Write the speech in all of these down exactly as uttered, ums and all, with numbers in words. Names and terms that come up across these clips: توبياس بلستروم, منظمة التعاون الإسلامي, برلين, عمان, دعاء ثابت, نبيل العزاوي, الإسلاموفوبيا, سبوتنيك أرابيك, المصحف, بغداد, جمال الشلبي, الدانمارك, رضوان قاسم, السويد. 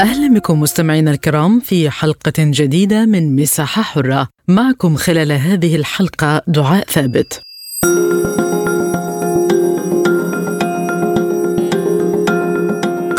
أهلا بكم مستمعينا الكرام في حلقة جديدة من مساحة حرة. معكم خلال هذه الحلقة دعاء ثابت.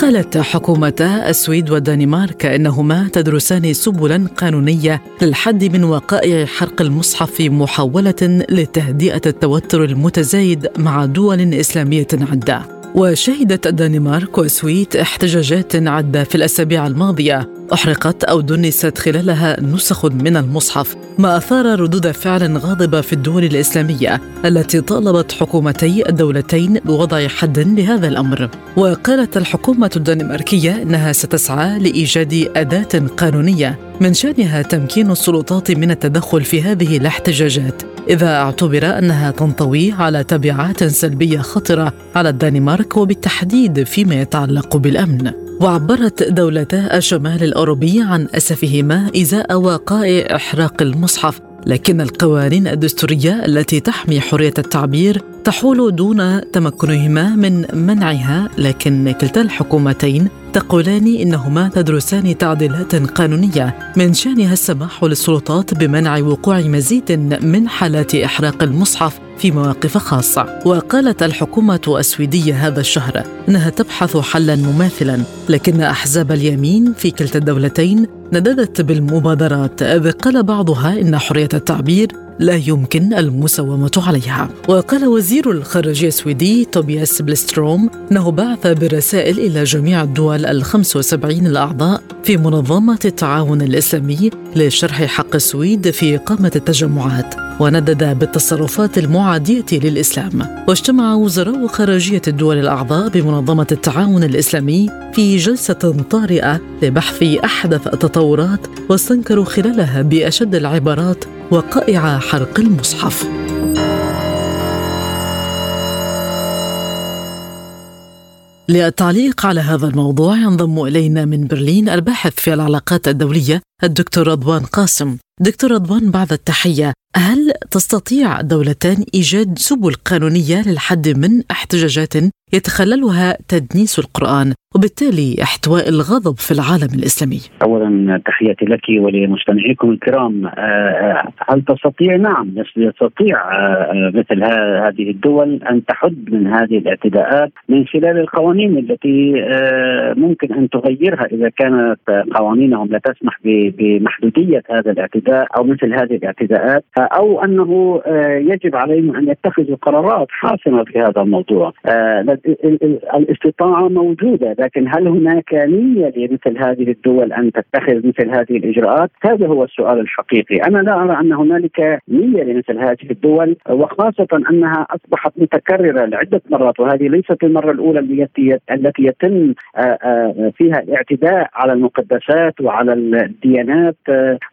قالت حكومتا السويد والدنمارك إنهما تدرسان سبلاً قانونية للحد من وقائع حرق المصحف في محاولة لتهدئة التوتر المتزايد مع دول إسلامية عدة. وشهدت الدنمارك والسويد احتجاجات عدة في الأسابيع الماضية، أحرقت أو دنست خلالها نسخ من المصحف، ما أثار ردود فعل غاضبة في الدول الإسلامية التي طالبت حكومتي الدولتين بوضع حد لهذا الأمر. وقالت الحكومة الدنماركية إنها ستسعى لإيجاد أداة قانونية من شأنها تمكين السلطات من التدخل في هذه الاحتجاجات إذا اعتبر أنها تنطوي على تبعات سلبية خطرة على الدنمارك، وبالتحديد فيما يتعلق بالأمن. وعبرت دولتا الشمال الأوروبي عن أسفهما إزاء وقائع إحراق المصحف، لكن القوانين الدستورية التي تحمي حرية التعبير تحول دون تمكنهما من منعها، لكن كلتا الحكومتين تقولان إنهما تدرسان تعديلات قانونية من شأنها السماح للسلطات بمنع وقوع مزيد من حالات إحراق المصحف في مواقف خاصة. وقالت الحكومة السويدية هذا الشهر أنها تبحث حلاً مماثلاً، لكن أحزاب اليمين في كلتا الدولتين نددت بالمبادرات، إذ قال بعضها إن حرية التعبير لا يمكن المساومة عليها. وقال وزير الخارجية السويدي توبياس بلستروم أنه بعث برسائل إلى جميع الدول الخمس وسبعين الأعضاء في منظمة التعاون الإسلامي لشرح حق السويد في إقامة التجمعات، وندد بالتصرفات المعادية للإسلام. واجتمع وزراء خارجية الدول الأعضاء بمنظمة التعاون الإسلامي في جلسة طارئة لبحث أحدث التطورات، واستنكروا خلالها بأشد العبارات وقائع حرق المصحف. للتعليق على هذا الموضوع ينضم إلينا من برلين الباحث في العلاقات الدولية الدكتور رضوان قاسم. دكتور رضوان، بعد التحية، هل تستطيع دولتان إيجاد سبل قانونية للحد من احتجاجات يتخللها تدنيس القرآن وبالتالي احتواء الغضب في العالم الإسلامي؟ أولا تحياتي لك ولمستمعيكم الكرام. هل تستطيع؟ نعم، يستطيع مثل هذه الدول أن تحد من هذه الاعتداءات من خلال القوانين التي ممكن أن تغيرها إذا كانت قوانينهم لا تسمح بمحدودية هذا الاعتداء أو مثل هذه الاعتداءات، أو أنه يجب عليهم أن يتخذوا قرارات حاسمة في هذا الموضوع. الاستطاعة موجودة، لكن هل هناك نية لمثل هذه الدول أن تتخذ مثل هذه الإجراءات؟ هذا هو السؤال الحقيقي. أنا لا أرى أن هنالك نية لمثل هذه الدول، وخاصة أنها أصبحت متكررة لعدة مرات، وهذه ليست المرة الأولى التي التي يتم فيها الاعتداء على المقدسات وعلى الديانات،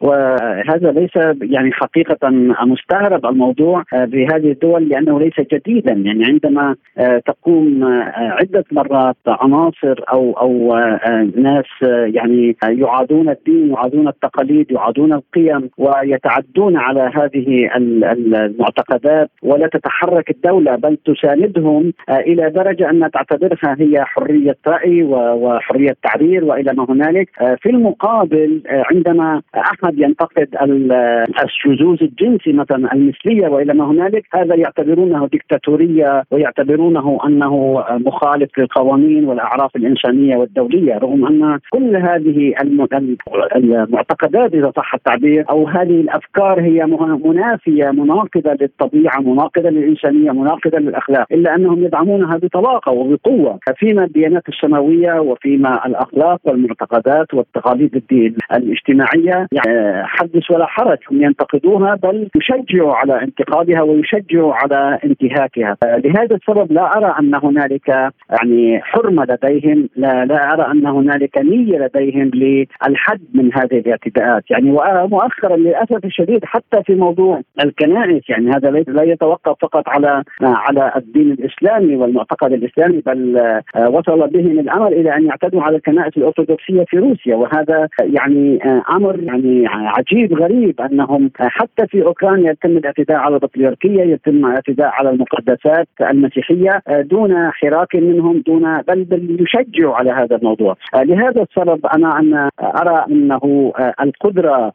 وهذا ليس يعني حقيقة مستغرب الموضوع بهذه الدول لأنه ليس جديدا. يعني عندما تقوم عدة مرات عناصر أو أو ناس يعني يعادون الدين، يعادون التقاليد، يعادون القيم، ويتعدون على هذه المعتقدات ولا تتحرك الدولة بل تساندهم إلى درجة أن تعتبرها هي حرية رأي وحرية تعبير وإلى ما هنالك. في المقابل عندما أحد ينتقد الشذوذ الجنسي مثلا المثلية وإلى ما هنالك، هذا يعتبرونه ديكتاتورية ويعتبرونه أنه مخالف للقوانين والأعراف الإنسانية والدولية، رغم أن كل هذه المعتقدات إذا صح التعبير أو هذه الأفكار هي منافية، مناقضة للطبيعة، مناقضة للإنسانية، مناقضة للأخلاق، إلا أنهم يدعمونها بطلاقة وبقوة. فيما الديانات السماوية وفيما الأخلاق والمعتقدات والتقاليد الاجتماعية يعني حدث ولا حرج، هم ينتقدوها بل يشجعوا على انتقادها ويشجعوا على انتهاكها. لهذا السبب لا أرى أن هنالك يعني حرمة لديهم لديهم لا, لا أرى أن هنالك نية لديهم للحد من هذه الاعتداءات يعني. وأرى مؤخرا للأسف الشديد حتى في موضوع الكنائس يعني هذا لا يتوقف فقط على على الدين الإسلامي والمعتقد الإسلامي بل وصل بهم الأمر إلى أن يعتدوا على الكنائس الأرثوذكسية في روسيا، وهذا يعني أمر يعني عجيب غريب أنهم حتى في أوكرانيا يتم الاعتداء على البطريركية، يتم الاعتداء على المقدسات المسيحية دون حراك منهم دون بل بل يشجعوا على هذا الموضوع. لهذا السبب أنا أن أرى أنه القدرة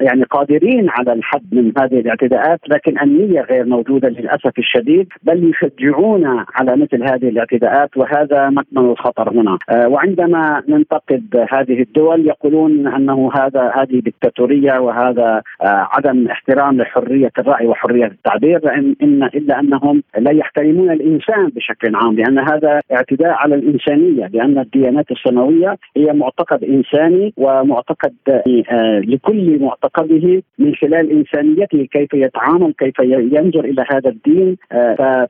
يعني قادرين على الحد من هذه الاعتداءات لكن النية غير موجودة للأسف الشديد بل يشجعون على مثل هذه الاعتداءات، وهذا مكمن الخطر هنا. وعندما ننتقد هذه الدول يقولون أنه هذا هذه دكتاتورية وهذا عدم احترام لحرية الرأي وحرية التعبير، إن, إن إلا أنهم لا يحترمون الإنسان بشكل عام لأن هذا اعتداء على الإنسانية، لأن الديانات السماوية هي معتقد إنساني ومعتقد لكل معتقده من خلال إنسانيته كيف يتعامل كيف ينظر إلى هذا الدين،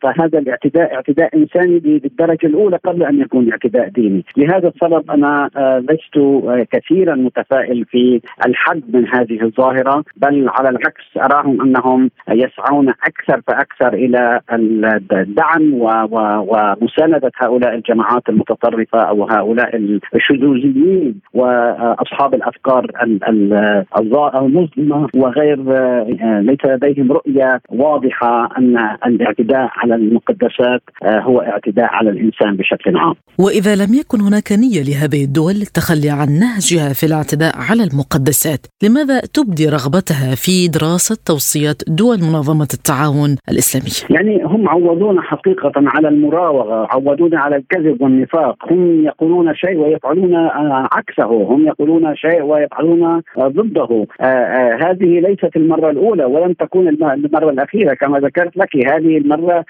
فهذا الاعتداء اعتداء إنساني بالدرجة الأولى قبل أن يكون اعتداء ديني. لهذا السبب أنا لست كثيرا متفائل في الحد من هذه الظاهرة بل على العكس أراهم أنهم يسعون أكثر فأكثر إلى الدعم ومساندة هؤلاء الجماعات المتطرفة أو هؤلاء الشذوذيين وأصحاب الأفكار المظلمة وغير ليس لديهم رؤية واضحة أن الاعتداء على المقدسات هو اعتداء على الإنسان بشكل عام. وإذا لم يكن هناك نية لهذه الدول التخلي عن نهجها في الاعتداء على المقدسات، لماذا تبدي رغبتها في دراسة توصيات دول منظمة التعاون الإسلامي؟ يعني هم عوضون حقيقة على المراوغة، عوضون على الكذب والنفاق. هم يقولون شيء ويفعلون عكسه، هم يقولون شيء ويفعلون ضده. هذه ليست المرة الأولى ولن تكون المرة الأخيرة كما ذكرت لك، هذه المرة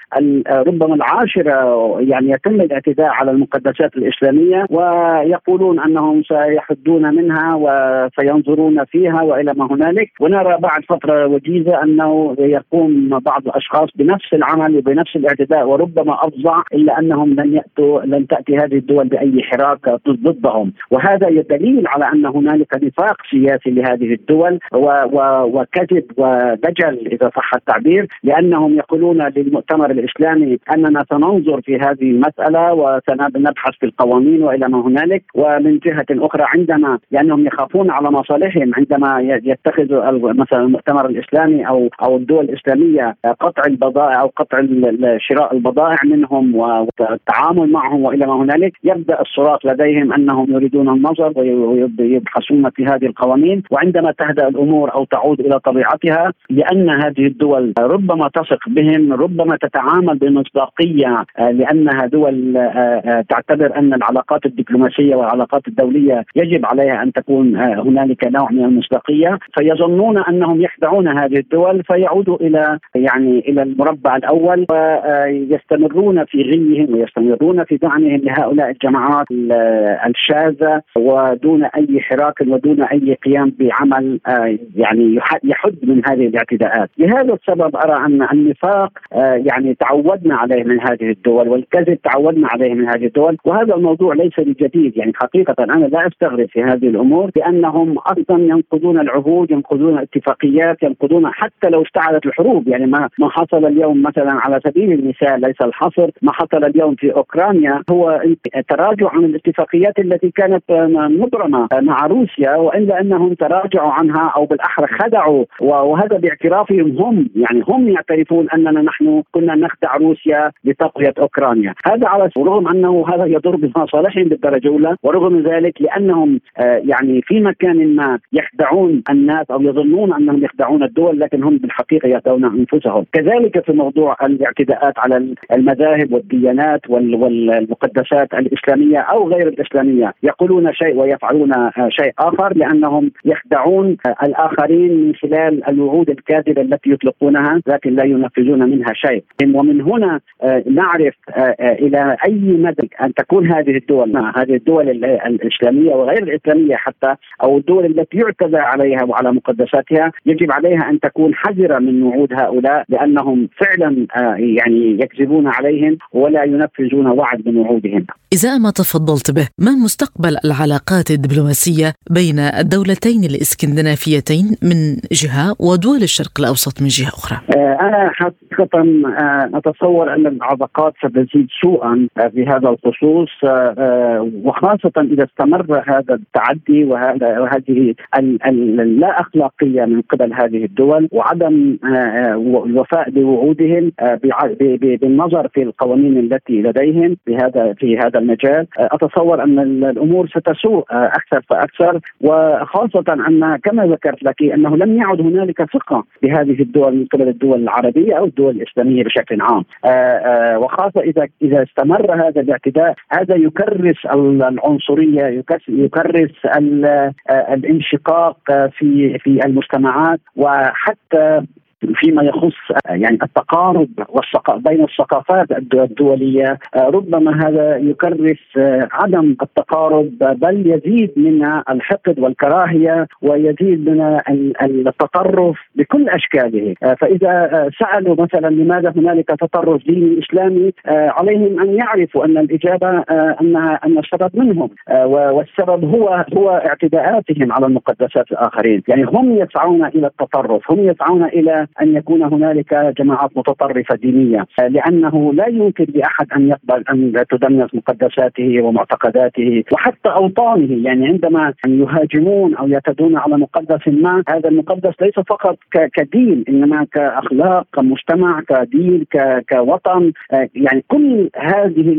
ربما العاشرة يعني يتم الاعتداء على المقدسات الإسلامية ويقولون أنهم سيحدون منها وسينظرون فيها وإلى ما هنالك. ونرى بعد فترة وجيزة أنه يقوم بعض الأشخاص بنفس العمل وبنفس الاعتداء وربما أفظع، إلا أنهم لن يأتوا لن تأتي هذه الدول بأي حراك ضدهم، وهذا دليل على أن هنالك نفاق سياسي لهذه الدول وكذب ودجل إذا صح التعبير، لأنهم يقولون للمؤتمر الإسلامي أننا سننظر في هذه المسألة وسنبحث في القوانين وإلى ما هنالك، ومن جهة أخرى عندما لأنهم يخافون على مصالحهم عندما يتخذ مثلا المؤتمر الإسلامي أو أو الدول الإسلامية قطع البضائع أو قطع شراء البضائع منهم والتعامل معهم وإلى ما هنالك، يبدأ الصراط لديهم أنهم يريدون النظر ويبحثون في هذه القوانين. وعندما تهدأ الأمور أو تعود إلى طبيعتها لأن هذه الدول ربما تثق بهم ربما تتعامل بمصداقية لأنها دول تعتبر أن العلاقات الدبلوماسية والعلاقات الدولية يجب عليها أن تكون هنالك نوع من المصداقية، فيظنون أنهم يخدعون هذه الدول فيعودوا إلى يعني إلى المربع الأول ويستمرون في غيهم ويستمرون في دعمهم لهؤلاء الجماعات الشاذة ودون أي حراك ودون أي قيام بعمل يعني يحد من هذه الاعتداءات. لهذا السبب أرى أن النفاق يعني تعودنا عليه من هذه الدول والكذب تعودنا عليه من هذه الدول، وهذا الموضوع ليس بجديد يعني حقيقة. أنا لا أستغرب في هذه الأمور لأنهم أصلا ينقضون العهود ينقضون الاتفاقيات ينقضون حتى لو اشتعلت الحروب يعني ما ما حصل اليوم مثلا على سبيل المثال ليس الحصر ما حصل اليوم في أوكرانيا هو تراجع عن الاتفاقيات التي كانت مبرمة مع روسيا، وإلا أنهم تراجعوا عنها أو بالأحرى خدعوا، وهذا باعترافهم هم يعني هم يعترفون أننا نحن كنا نخدع روسيا لتقوية أوكرانيا. هذا على رغم أنه هذا يضر بمصالحهم بالدرجة الأولى، ورغم ذلك لأنهم يعني في مكان ما يخدعون الناس أو يظنون أنهم يخدعون الدول لكن هم بالحقيقة يخدعون أنفسهم. كذلك في موضوع الاعتداءات على المذاهب والديانات والمقدسات الإسلامية أو غير الإسلامية، يقولون شيء ويفعلون شيء آخر لأنهم يخدعون الآخرين من خلال الوعود الكاذبة التي يطلقونها لكن لا ينفذون منها شيء. ومن هنا نعرف إلى أي مدى أن تكون هذه الدول هذه الدول الإسلامية وغير الإسلامية حتى أو الدول التي يعتدى عليها وعلى مقدساتها يجب عليها أن تكون حذرة من وعود هؤلاء لأنهم فعلا يعني يكذبون عليهم ولا ينفذون وعد من وعودهم. إذا ما تفضلت به، ما مستقبل العلاقات الدبلوماسية بين الدولتين الإسكندنافيتين من جهة ودول الشرق الأوسط من جهة أخرى؟ أنا حقيقة أتصور أن العلاقات ستزيد سوءا في هذا الخصوص، وخاصة إذا استمر هذا التعدي وهذه اللا أخلاقية من قبل هذه الدول وعدم الوفاء بوعودهم بالنظر في القوانين التي لديهم بهذا في هذا المجال. أتصور أن الأمور ستسوء أكثر فأكثر، وخاصة أن كما ذكرت لك أنه لم يعد هنالك ثقة بهذه الدول من قبل الدول العربية أو الدول الإسلامية بشكل عام، وخاصة إذا إذا استمر هذا الاعتداء، هذا يكرس العنصرية، يكرس الانشقاق في في المجتمعات، وحتى فيما يخص يعني التقارب والثقافة بين الثقافات الدولية. ربما هذا يكرس عدم التقارب، بل يزيد من الحقد والكراهية ويزيد من التطرف بكل أشكاله. فإذا سألوا مثلا لماذا هنالك تطرف ديني إسلامي، عليهم أن يعرفوا أن الإجابة أنها أن السبب منهم، والسبب هو هو اعتداءاتهم على المقدسات الآخرين. يعني هم يسعون إلى التطرف، هم يسعون إلى أن يكون هنالك جماعات متطرفة دينية، لأنه لا يمكن لأحد أن يقبل أن تدنس مقدساته ومعتقداته وحتى أوطانه. يعني عندما يهاجمون أو يعتدون على مقدس ما، هذا المقدس ليس فقط كدين، إنما كأخلاق، كمجتمع، كدين، كوطن. يعني كل هذه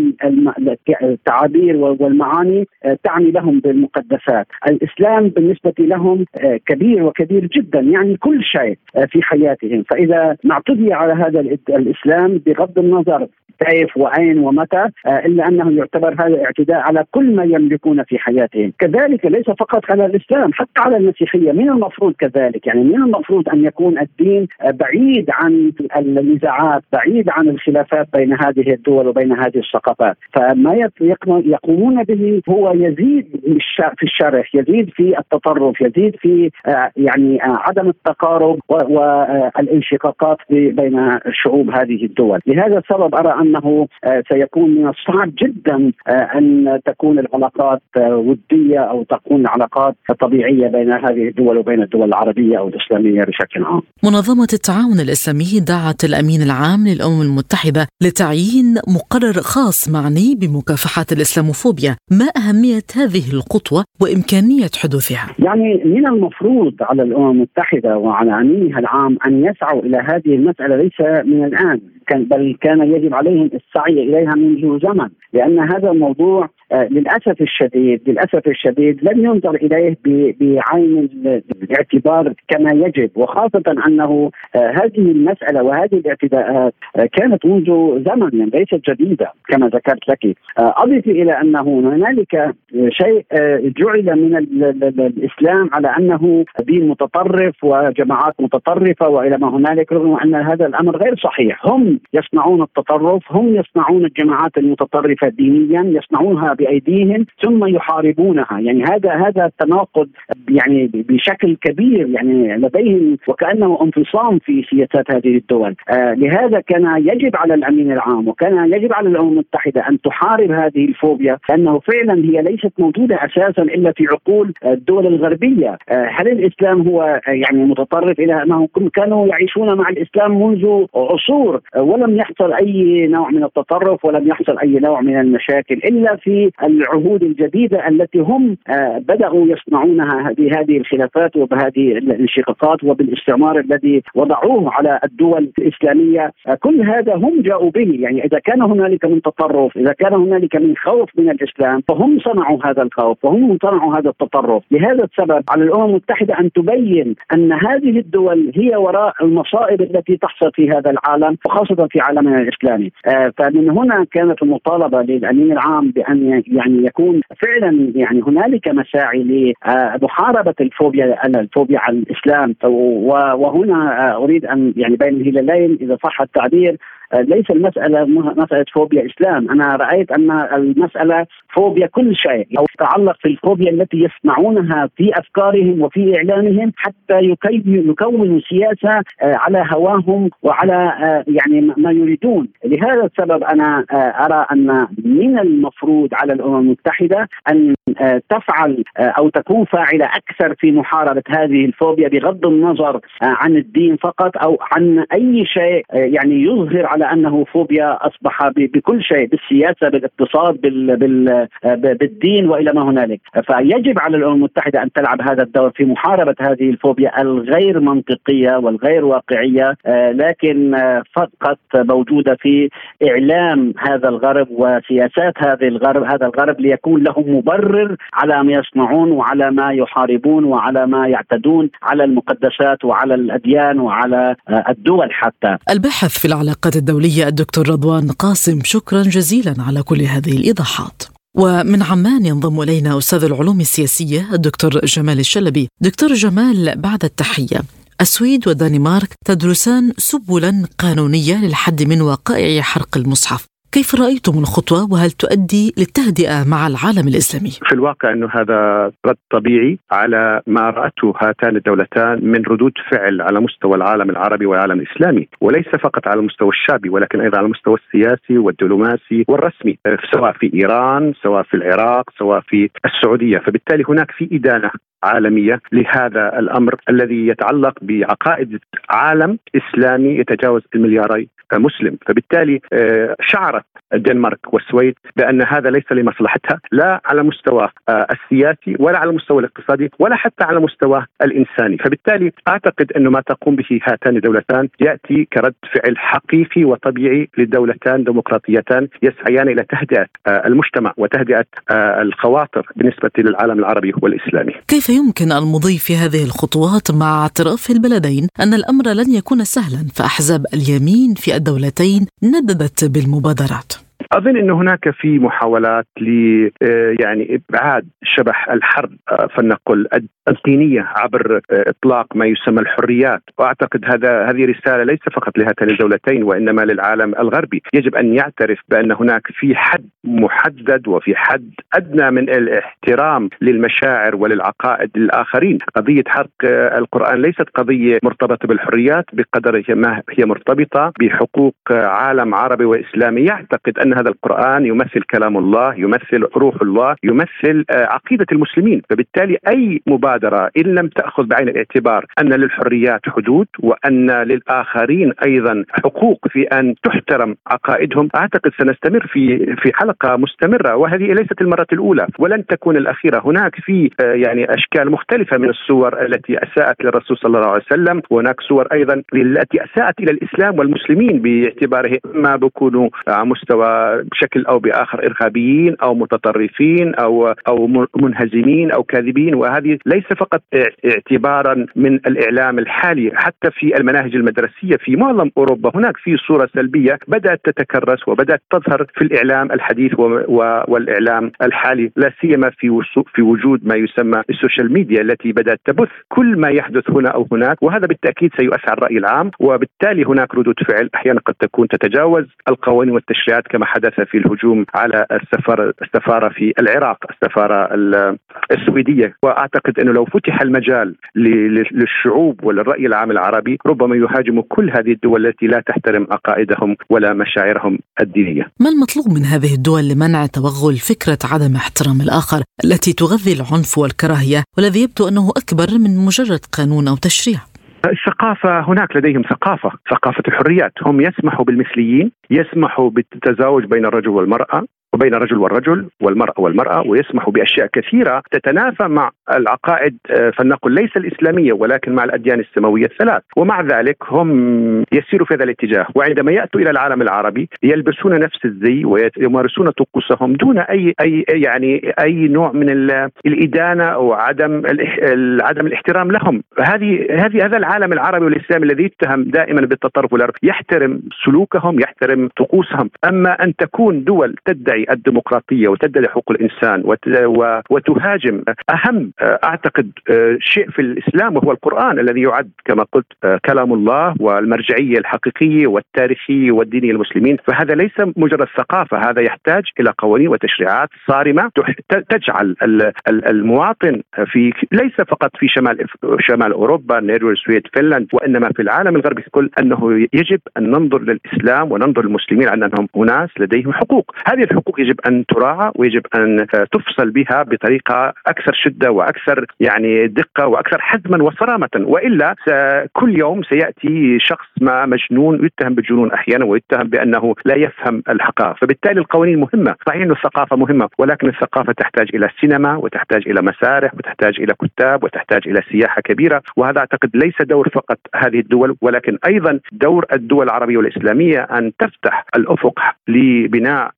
التعابير والمعاني تعني لهم بالمقدسات. الإسلام بالنسبة لهم كبير وكبير جدا، يعني كل شيء في حياتهم. فإذا نعتدي على هذا الإسلام بغض النظر كيف وأين ومتى، إلا أنه يعتبر هذا اعتداء على كل ما يملكون في حياتهم. كذلك ليس فقط على الإسلام، حتى على المسيحية. من المفروض كذلك، يعني من المفروض أن يكون الدين بعيد عن النزاعات، بعيد عن الخلافات بين هذه الدول وبين هذه الثقافات. فما يقومون به هو يزيد في الشرح، يزيد في التطرف، يزيد في يعني عدم التقارب والانشقاقات بين شعوب هذه الدول. لهذا السبب أرى أنه سيكون من الصعب جدا أن تكون العلاقات ودية أو تكون علاقات طبيعية بين هذه الدول وبين الدول العربية أو الإسلامية بشكل عام. منظمة التعاون الإسلامي دعت الأمين العام للأمم المتحدة لتعيين مقرر خاص معني بمكافحة الإسلاموفوبيا. ما أهمية هذه الخطوة وإمكانية حدوثها؟ يعني من المفروض على الأمم المتحدة وعلى أمينها العام أن يسعوا إلى هذه المسألة ليس من الآن، بل كان يجب عليهم السعي إليها منذ زمن، لأن هذا الموضوع للأسف الشديد للأسف الشديد لم ينظر إليه بعين الاعتبار كما يجب، وخاصة أنه هذه المسألة وهذه الاعتداءات كانت منذ زمن، يعني ليست جديدة كما ذكرت لك. أضف إلى أنه هنالك شيء جعل من الإسلام على أنه دين متطرف وجماعات متطرفة وإلى ما هنالك، رغم أن هذا الأمر غير صحيح. هم يصنعون التطرف، هم يصنعون الجماعات المتطرفة دينيا، يصنعونها بأيديهم ثم يحاربونها. يعني هذا هذا التناقض يعني بشكل كبير، يعني لديهم وكأنه انفصام في سياسات هذه الدول. آه لهذا كان يجب على الأمين العام وكان يجب على الأمم المتحدة أن تحارب هذه الفوبيا، لأنه فعلا هي ليست موجودة أساسا إلا في عقول الدول الغربية. آه هل الإسلام هو يعني متطرف إلى أنهم كانوا يعيشون مع الإسلام منذ عصور ولم يحصل أي نوع من التطرف ولم يحصل أي نوع من المشاكل إلا في العهود الجديدة التي هم بدأوا يصنعونها بهذه الخلافات وبهذه الانشقاقات وبالاستعمار الذي وضعوه على الدول الإسلامية. كل هذا هم جاءوا به. يعني إذا كان هنالك من تطرف، إذا كان هنالك من خوف من الإسلام، فهم صنعوا هذا الخوف وهم صنعوا هذا التطرف. لهذا السبب على الأمم المتحدة أن تبين أن هذه الدول هي وراء المصائب التي تحصل في هذا العالم، وخاصة في عالمنا الإسلامي. فمن هنا كانت المطالبة للأمين العام بأن يعني يكون فعلا يعني هنالك مساعي لمحاربة الفوبيا الفوبيا على الإسلام. وهنا أريد أن يعني بين الهلالين إذا صح التعبير ليس المسألة مسألة فوبيا إسلام، أنا رأيت أن المسألة فوبيا كل شيء أو تتعلق في الفوبيا التي يصنعونها في أفكارهم وفي إعلامهم حتى يكونوا سياسة على هواهم وعلى يعني ما يريدون. لهذا السبب أنا أرى أن من المفروض على الأمم المتحدة أن تفعل أو تكون فاعلة أكثر في محاربة هذه الفوبيا بغض النظر عن الدين فقط أو عن أي شيء يعني يظهر على أنه فوبيا. أصبح بكل شيء، بالسياسة، بالاقتصاد، بال بال بالدين وإلى ما هنالك. فيجب على الأمم المتحدة أن تلعب هذا الدور في محاربة هذه الفوبيا الغير منطقية والغير واقعية، لكن فقط موجودة في إعلام هذا الغرب وسياسات هذا الغرب هذا الغرب ليكون لهم مبرر على ما يصنعون وعلى ما يحاربون وعلى ما يعتدون على المقدسات وعلى الأديان وعلى الدول. حتى الباحث في العلاقات الدولية الدكتور رضوان قاسم، شكرا جزيلا على كل هذه الإيضاحات. ومن عمان ينضم إلينا أستاذ العلوم السياسية الدكتور جمال الشلبي. دكتور جمال، بعد التحية، السويد والدنمارك تدرسان سبلا قانونية للحد من وقائع حرق المصحف، كيف رأيتم الخطوة وهل تؤدي للتهدئة مع العالم الإسلامي؟ في الواقع أنه هذا رد طبيعي على ما رأته هاتان الدولتان من ردود فعل على مستوى العالم العربي والعالم الإسلامي، وليس فقط على المستوى الشعبي ولكن أيضا على المستوى السياسي والدبلوماسي والرسمي، سواء في إيران، سواء في العراق، سواء في السعودية. فبالتالي هناك في إدانة عالمية لهذا الأمر الذي يتعلق بعقائد عالم إسلامي يتجاوز الملياري مسلم. فبالتالي شعرت الدنمارك والسويد بأن هذا ليس لمصلحتها، لا على مستوى السياسي ولا على المستوى الاقتصادي ولا حتى على مستوى الإنساني. فبالتالي أعتقد أن ما تقوم به هاتان الدولتان يأتي كرد فعل حقيقي وطبيعي للدولتان ديمقراطيتان يسعيان إلى تهدئة المجتمع وتهدئة الخواطر بالنسبة للعالم العربي والإسلامي. كيف يمكن المضي في هذه الخطوات مع اعتراف البلدين أن الأمر لن يكون سهلا، فأحزاب اليمين في الدولتين نددت بالمبادرات؟ أظن أن هناك في محاولات ل يعني إبعاد شبح الحرب فلنقل الدينية عبر إطلاق ما يسمى الحريات، وأعتقد هذا هذه رسالة ليس فقط لهاتين الدولتين وإنما للعالم الغربي. يجب أن يعترف بأن هناك في حد محدد وفي حد أدنى من الاحترام للمشاعر وللعقائد للآخرين. قضية حرق القرآن ليست قضية مرتبطة بالحريات بقدر ما هي مرتبطة بحقوق عالم عربي وإسلامي يعتقد أن هذا القرآن يمثل كلام الله، يمثل روح الله، يمثل عقيدة المسلمين. فبالتالي أي مبادرة إن لم تأخذ بعين الاعتبار أن للحريات حدود وأن للآخرين أيضا حقوق في أن تحترم عقائدهم، أعتقد سنستمر في في حلقة مستمرة، وهذه ليست المرة الأولى ولن تكون الأخيرة. هناك في يعني أشكال مختلفة من الصور التي أساءت للرسول صلى الله عليه وسلم، وهناك صور أيضا التي أساءت إلى الإسلام والمسلمين باعتباره ما بكونوا على مستوى بشكل أو بآخر إرهابيين أو متطرفين أو أو منهزمين أو كاذبين. وهذه ليس فقط اعتبارا من الإعلام الحالي، حتى في المناهج المدرسية في معظم أوروبا هناك في صورة سلبية بدأت تتكرس وبدأت تظهر في الإعلام الحديث والإعلام الحالي، لا سيما في في وجود ما يسمى السوشيال ميديا التي بدأت تبث كل ما يحدث هنا أو هناك، وهذا بالتأكيد سيؤثر على الرأي العام. وبالتالي هناك ردود فعل أحيانا قد تكون تتجاوز القوانين والتشريعات، كما حدث في الهجوم على السفارة السفارة في العراق، السفارة السويدية. وأعتقد أنه لو فتح المجال للشعوب وللرأي العام العربي ربما يهاجم كل هذه الدول التي لا تحترم عقائدهم ولا مشاعرهم الدينية. ما المطلوب من هذه الدول لمنع توغل فكرة عدم احترام الآخر التي تغذي العنف والكراهية، والذي يبدو أنه أكبر من مجرد قانون أو تشريع؟ الثقافة، هناك لديهم ثقافة ثقافة الحريات. هم يسمحوا بالمثليين، يسمحوا بالتزاوج بين الرجل والمرأة وبين الرجل والرجل والمرأة والمرأة، ويسمحوا بأشياء كثيرة تتنافى مع العقائد فلنقل ليس الإسلامية ولكن مع الأديان السماوية الثلاث. ومع ذلك هم يسيروا في هذا الاتجاه، وعندما يأتوا إلى العالم العربي يلبسون نفس الزي ويمارسون طقوسهم دون أي أي يعني أي نوع من الإدانة أو عدم عدم الاحترام لهم. هذه هذه هذا العالم العربي والإسلامي الذي يتهم دائما بالتطرف يحترم سلوكهم، يحترم طقوسهم. أما أن تكون دول تدعي تدعي الديمقراطية وتدعي حقوق الإنسان وتهاجم أهم أعتقد شيء في الإسلام وهو القرآن الذي يعد كما قلت كلام الله والمرجعية الحقيقية والتاريخية والدينية للمسلمين، فهذا ليس مجرد ثقافة، هذا يحتاج إلى قوانين وتشريعات صارمة تجعل المواطن في ليس فقط في شمال شمال أوروبا، النرويج، السويد، فنلند، وإنما في العالم الغربي كل، أنه يجب أن ننظر للإسلام وننظر للمسلمين أنهم أناس لديهم حقوق، هذه الحقوق يجب أن تراعى ويجب أن تفصل بها بطريقة أكثر شدة وأكثر يعني دقة وأكثر حزما وصرامة، وإلا كل يوم سيأتي شخص ما مجنون يتهم بالجنون أحيانا ويتهم بأنه لا يفهم الحقائق. فبالتالي القوانين مهمة، صحيح أن الثقافة مهمة، ولكن الثقافة تحتاج إلى السينما وتحتاج إلى مسارح وتحتاج إلى كتاب وتحتاج إلى سياحة كبيرة، وهذا أعتقد ليس دور فقط هذه الدول ولكن أيضا دور الدول العربية والإسلامية أن تفتح الأفق لبناء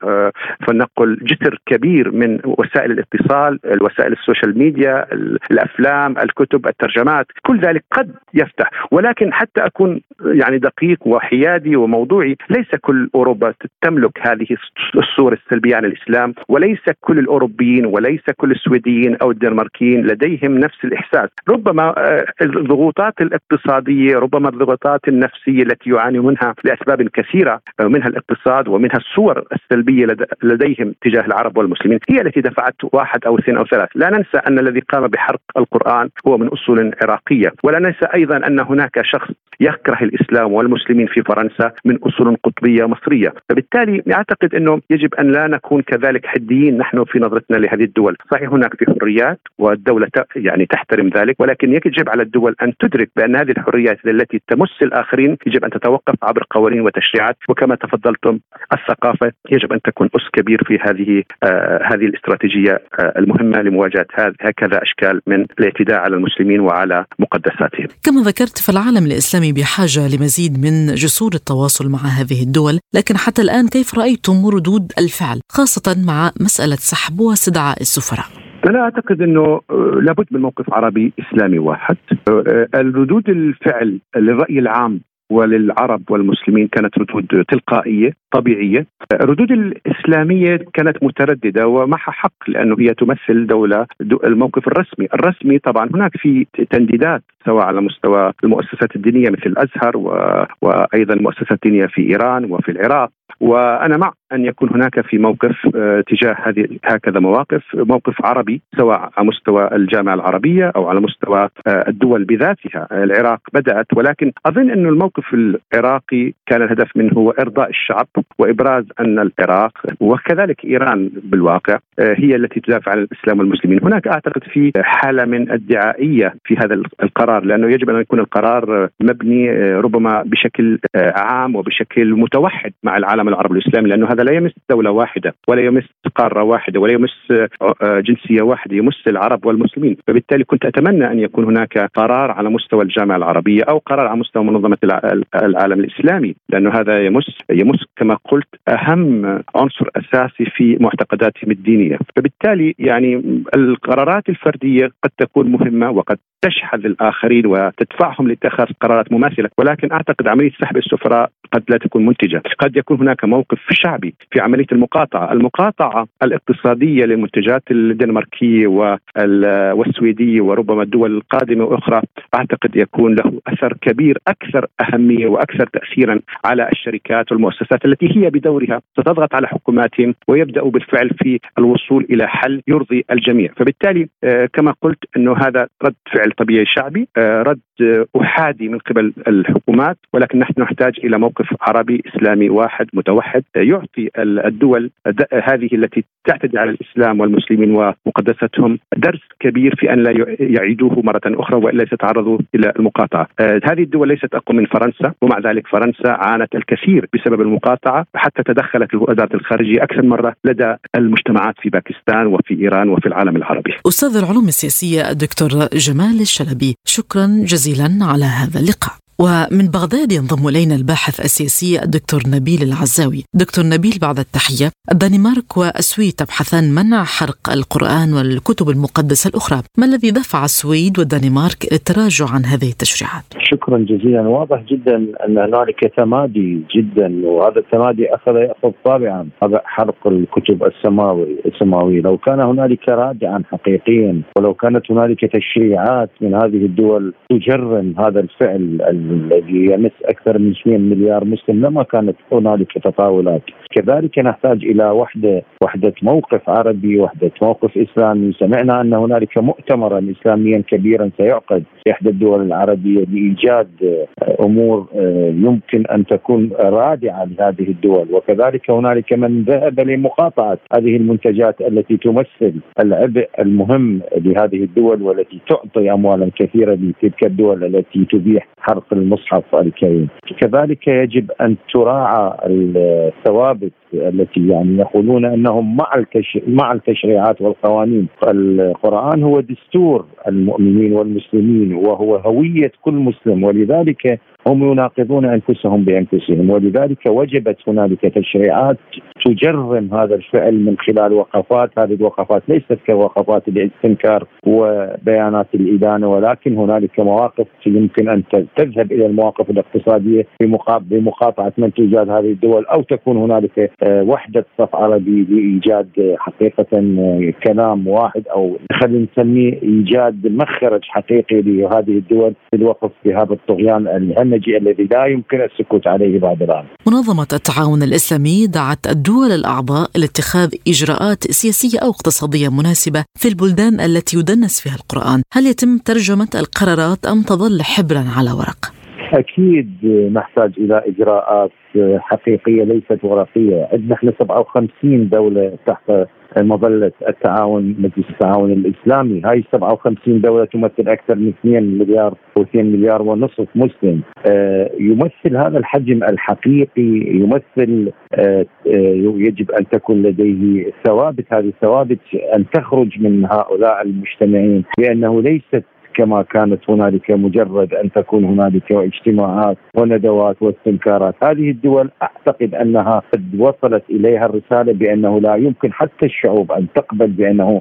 فلنقل جسر كبير من وسائل الاتصال، الوسائل السوشيال ميديا، الأفلام، الكتب، الترجمات، كل ذلك قد يفتح. ولكن حتى أكون يعني دقيق وحيادي وموضوعي، ليس كل أوروبا تملك هذه الصورة السلبية عن الإسلام، وليس كل الأوروبيين وليس كل السويديين أو الدنماركيين لديهم نفس الإحساس. ربما الضغوطات الاقتصادية، ربما الضغوطات النفسية التي يعاني منها لأسباب كثيرة، منها الاقتصاد ومنها الصور السلبية لديهم تجاه العرب والمسلمين، هي التي دفعت واحد أو اثنين أو ثلاث. لا ننسى أن الذي قام بحرق القرآن هو من أصول عراقية، ولا ننسى أيضا أن هناك شخص يكره الإسلام والمسلمين في فرنسا من أصول قطبية مصرية. فبالتالي أعتقد أنه يجب أن لا نكون كذلك حديين نحن في نظرتنا لهذه الدول. صحيح هناك في حريات والدولة يعني تحترم ذلك، ولكن يجب على الدول أن تدرك بأن هذه الحريات التي تمس الآخرين يجب أن تتوقف عبر قوانين وتشريعات، وكما تفضلتم الثقافة يجب أن تكون أس كبير في هذه آه هذه الاستراتيجية آه المهمة لمواجهة هكذا أشكال من الاعتداء على المسلمين وعلى مقدساتهم. كما ذكرت، فالعالم الإسلامي بحاجة لمزيد من جسور التواصل مع هذه الدول، لكن حتى الآن كيف رأيتم ردود الفعل خاصة مع مسألة سحب واستدعاء السفراء؟ أنا أعتقد أنه لابد من موقف عربي إسلامي واحد. الردود الفعل للرأي العام وللعرب والمسلمين كانت ردود تلقائية طبيعية. الردود الإسلامية كانت مترددة ومعها حق، لأنه هي تمثل دولة الموقف الرسمي الرسمي طبعا هناك في تنديدات سواء على مستوى المؤسسات الدينية مثل الأزهر و... وأيضا المؤسسات الدينية في إيران وفي العراق، وأنا مع أن يكون هناك في موقف تجاه هذه هكذا مواقف موقف عربي، سواء على مستوى الجامعة العربية أو على مستوى الدول بذاتها. العراق بدأت، ولكن أظن أن الموقف العراقي كان الهدف منه هو إرضاء الشعب وإبراز أن العراق وكذلك إيران بالواقع هي التي تدافع عن الإسلام والمسلمين. هناك أعتقد في حالة من الدعائية في هذا القرار، لأنه يجب أن يكون القرار مبني ربما بشكل عام وبشكل متوحد مع العالم العربي الإسلامي، لأنه هذا لا يمس دولة واحدة ولا يمس قارة واحدة ولا يمس جنسية واحدة، يمس العرب والمسلمين. فبالتالي كنت أتمنى أن يكون هناك قرار على مستوى الجامعة العربية أو قرار على مستوى منظمة العالم الإسلامي، لأنه هذا يمس يمس كما قلت أهم عنصر أساسي في معتقداتهم الدينية. فبالتالي يعني القرارات الفردية قد تكون مهمة وقد تشحذ الآخرين وتدفعهم لاتخاذ قرارات مماثلة، ولكن أعتقد عملية سحب السفراء قد لا تكون منتجة. قد يكون هناك موقف شعبي في عملية المقاطعة المقاطعة الاقتصادية للمنتجات الدنماركية والسويدية وربما الدول القادمة وأخرى، أعتقد يكون له أثر كبير أكثر أهمية وأكثر تأثيرا على الشركات والمؤسسات التي هي بدورها ستضغط على حكوماتهم ويبدأوا بالفعل في الوصول إلى حل يرضي الجميع. فبالتالي كما قلت أنه هذا رد فعل طبيعي شعبي، رد أحادي من قبل الحكومات، ولكن نحن نحتاج إلى موقف عربي إسلامي واحد متوحد يعطي الدول هذه التي تعتدي على الإسلام والمسلمين ومقدساتهم درس كبير في أن لا يعيدوه مرة أخرى وإلا يتعرضوا إلى المقاطعة. هذه الدول ليست أقوى من فرنسا، ومع ذلك فرنسا عانت الكثير بسبب المقاطعة، حتى تدخلت الوزارة الخارجية أكثر مرة لدى المجتمعات في باكستان وفي إيران وفي العالم العربي. أستاذ العلوم السياسية الدكتور جمال الشلبي، شكرا جزيلا على هذا اللقاء. ومن بغداد ينضم إلينا الباحث السياسي الدكتور نبيل العزاوي. دكتور نبيل، بعد التحية. الدنمارك والسويد تبحثان منع حرق القرآن والكتب المقدسة الأخرى، ما الذي دفع السويد والدنمارك للتراجع عن هذه التشريعات؟ شكرا جزيلا. واضح جدا أن هنالك تمادي جدا، وهذا التمادي أخذ يأخذ طابعا حرق الكتب السماوي السماوي لو كان هنالك رادعا حقيقيا، ولو كانت هنالك تشريعات من هذه الدول تجرم هذا الفعل الذي يمس أكثر من مليونين مليار مسلم، لما كانت هنالك تطاولات. كذلك نحتاج إلى وحدة وحدة موقف عربي، وحدة موقف إسلامي. سمعنا أن هنالك مؤتمرا إسلاميا كبيرا سيعقد في إحدى الدول العربية لإيجاد أمور يمكن أن تكون رادعة لهذه الدول، وكذلك هنالك من ذهب لمقاطعة هذه المنتجات التي تمثل العبء المهم لهذه الدول، والتي تعطي أموالا كثيرة لتلك الدول التي تبيح حرق المصحف الكريم. كذلك يجب أن تراعى الثوابت التي يعني يقولون أنهم مع التش... مع التشريعات والقوانين. القرآن هو دستور المؤمنين والمسلمين، وهو هوية كل مسلم، ولذلك هم يناقضون أنفسهم بأنفسهم، ولذلك وجبت هنالك تشريعات تجرم هذا الفعل من خلال وقفات. هذه الوقفات ليست كوقفات الاستنكار وبيانات الإدانة، ولكن هنالك مواقف يمكن أن تذهب إلى المواقف الاقتصادية بمقاطعة من تجاد هذه الدول، أو تكون هنالك وحدة صف عربي لإيجاد حقيقة كلام واحد، أو خلينا نسميه إيجاد مخرج حقيقي لهذه الدول للوقف بهذا الطغيان الهم الذي لا يمكن السكوت عليه بعد الآن. منظمة التعاون الإسلامي دعت الدول الأعضاء لاتخاذ إجراءات سياسية أو اقتصادية مناسبة في البلدان التي يدنس فيها القرآن. هل يتم ترجمة القرارات أم تظل حبرا على ورق؟ أكيد نحتاج إلى إجراءات حقيقية ليست ورقية. نحن سبعة وخمسين دولة تحت مظلة التعاون، مجلس التعاون الإسلامي. هاي سبعة وخمسين دولة تمثل أكثر من مليونين مليار ومليونين مليار ونصف مسلم. آه يمثل هذا الحجم الحقيقي، يمثل آه يجب أن تكون لديه ثوابت. هذه الثوابت أن تخرج من هؤلاء المجتمعين، لأنه ليست كما كانت هنالك مجرد أن تكون هنالك اجتماعات وندوات واستنكارات. هذه الدول أعتقد أنها قد وصلت إليها الرسالة بأنه لا يمكن حتى الشعوب أن تقبل بأنه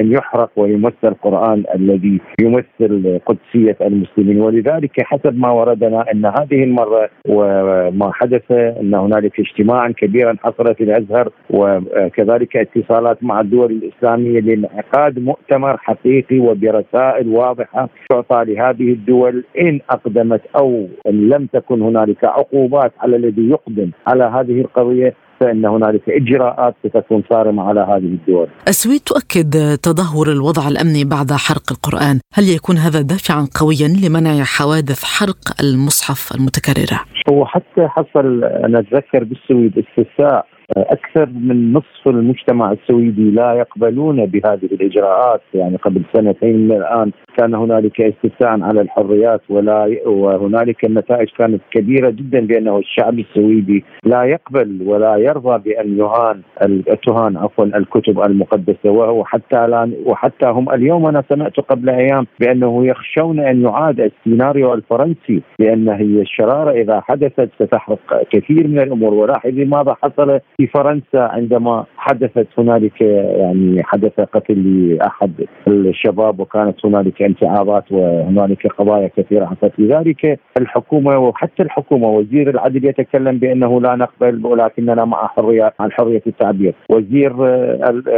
أن يحرق ويمثل القرآن الذي يمثل قدسية المسلمين. ولذلك حسب ما وردنا أن هذه المرة وما حدث، أن هنالك اجتماعا كبيرا حصلت الأزهر، وكذلك اتصالات مع الدول الإسلامية لانعقاد مؤتمر حقيقي وبرسائل واضحة تعطى لهذه الدول إن أقدمت أو إن لم تكن هنالك عقوبات على الذي يقدم على هذه القضية، فإن هنالك إجراءات ستكون صارمة على هذه الدول. السويد تؤكد تدهور الوضع الأمني بعد حرق القرآن، هل يكون هذا دافعا قويا لمنع حوادث حرق المصحف المتكررة؟ هو حتى حصل أنا أتذكر بالسويد استفتاء أكثر من نصف المجتمع السويدي لا يقبلون بهذه الإجراءات. يعني قبل سنتين من الآن كان هنالك استفتاء على الحريات، ولا وهنالك النتائج كانت كبيرة جدا بأنه الشعب السويدي لا يقبل ولا يرضى بأن يهان تهان عفوا الكتب المقدسة، وهو حتى الآن وحتى هم اليوم. أنا سمعت قبل أيام بأنه يخشون أن يعاد السيناريو الفرنسي، لأن هي الشرارة إذا حدثت ستحرق كثير من الأمور. ولاحظي ماذا حصل في فرنسا عندما حدثت هنالك يعني حدث قتل لأحد الشباب، وكانت هنالك انتعابات وهنالك قضايا كثيرة حصلت. لذلك الحكومة وحتى الحكومة وزير العدل يتكلم بأنه لا نقبل، ولكننا مع حرية عن حرية التعبير. وزير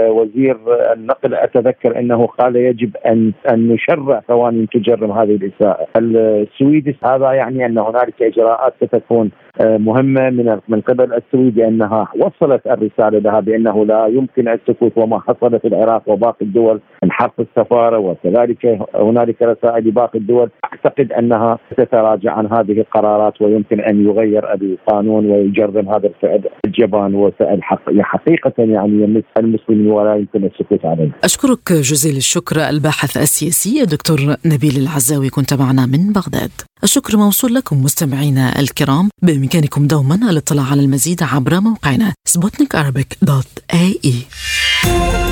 وزير النقل أتذكر أنه قال يجب أن أن نشرع قوانين تجرم هذه الإساءة. السويد هذا يعني أن هنالك إجراءات ستكون مهمة من من قبل السويد، أنها وصلت الرسالة لها بأنه لا يمكن السكوت. وما حصل في العراق وباقي الدول من حرق السفارة، وكذلك هنالك رسائل باقي الدول، أعتقد أنها ستتراجع عن هذه القرارات، ويمكن أن يغير القانون ويجرم هذا الفعل الجبان وفعل حقيقة يعني يمس المسلمين ولا يمكن السكوت عليه. أشكرك جزيل الشكر الباحث السياسي دكتور نبيل العزاوي، كنت معنا من بغداد. الشكر موصول لكم مستمعينا الكرام، بإمكانكم دوما الاطلاع على المزيد عبر موقعنا سبوتنيك أرابيك دوت إيه إي.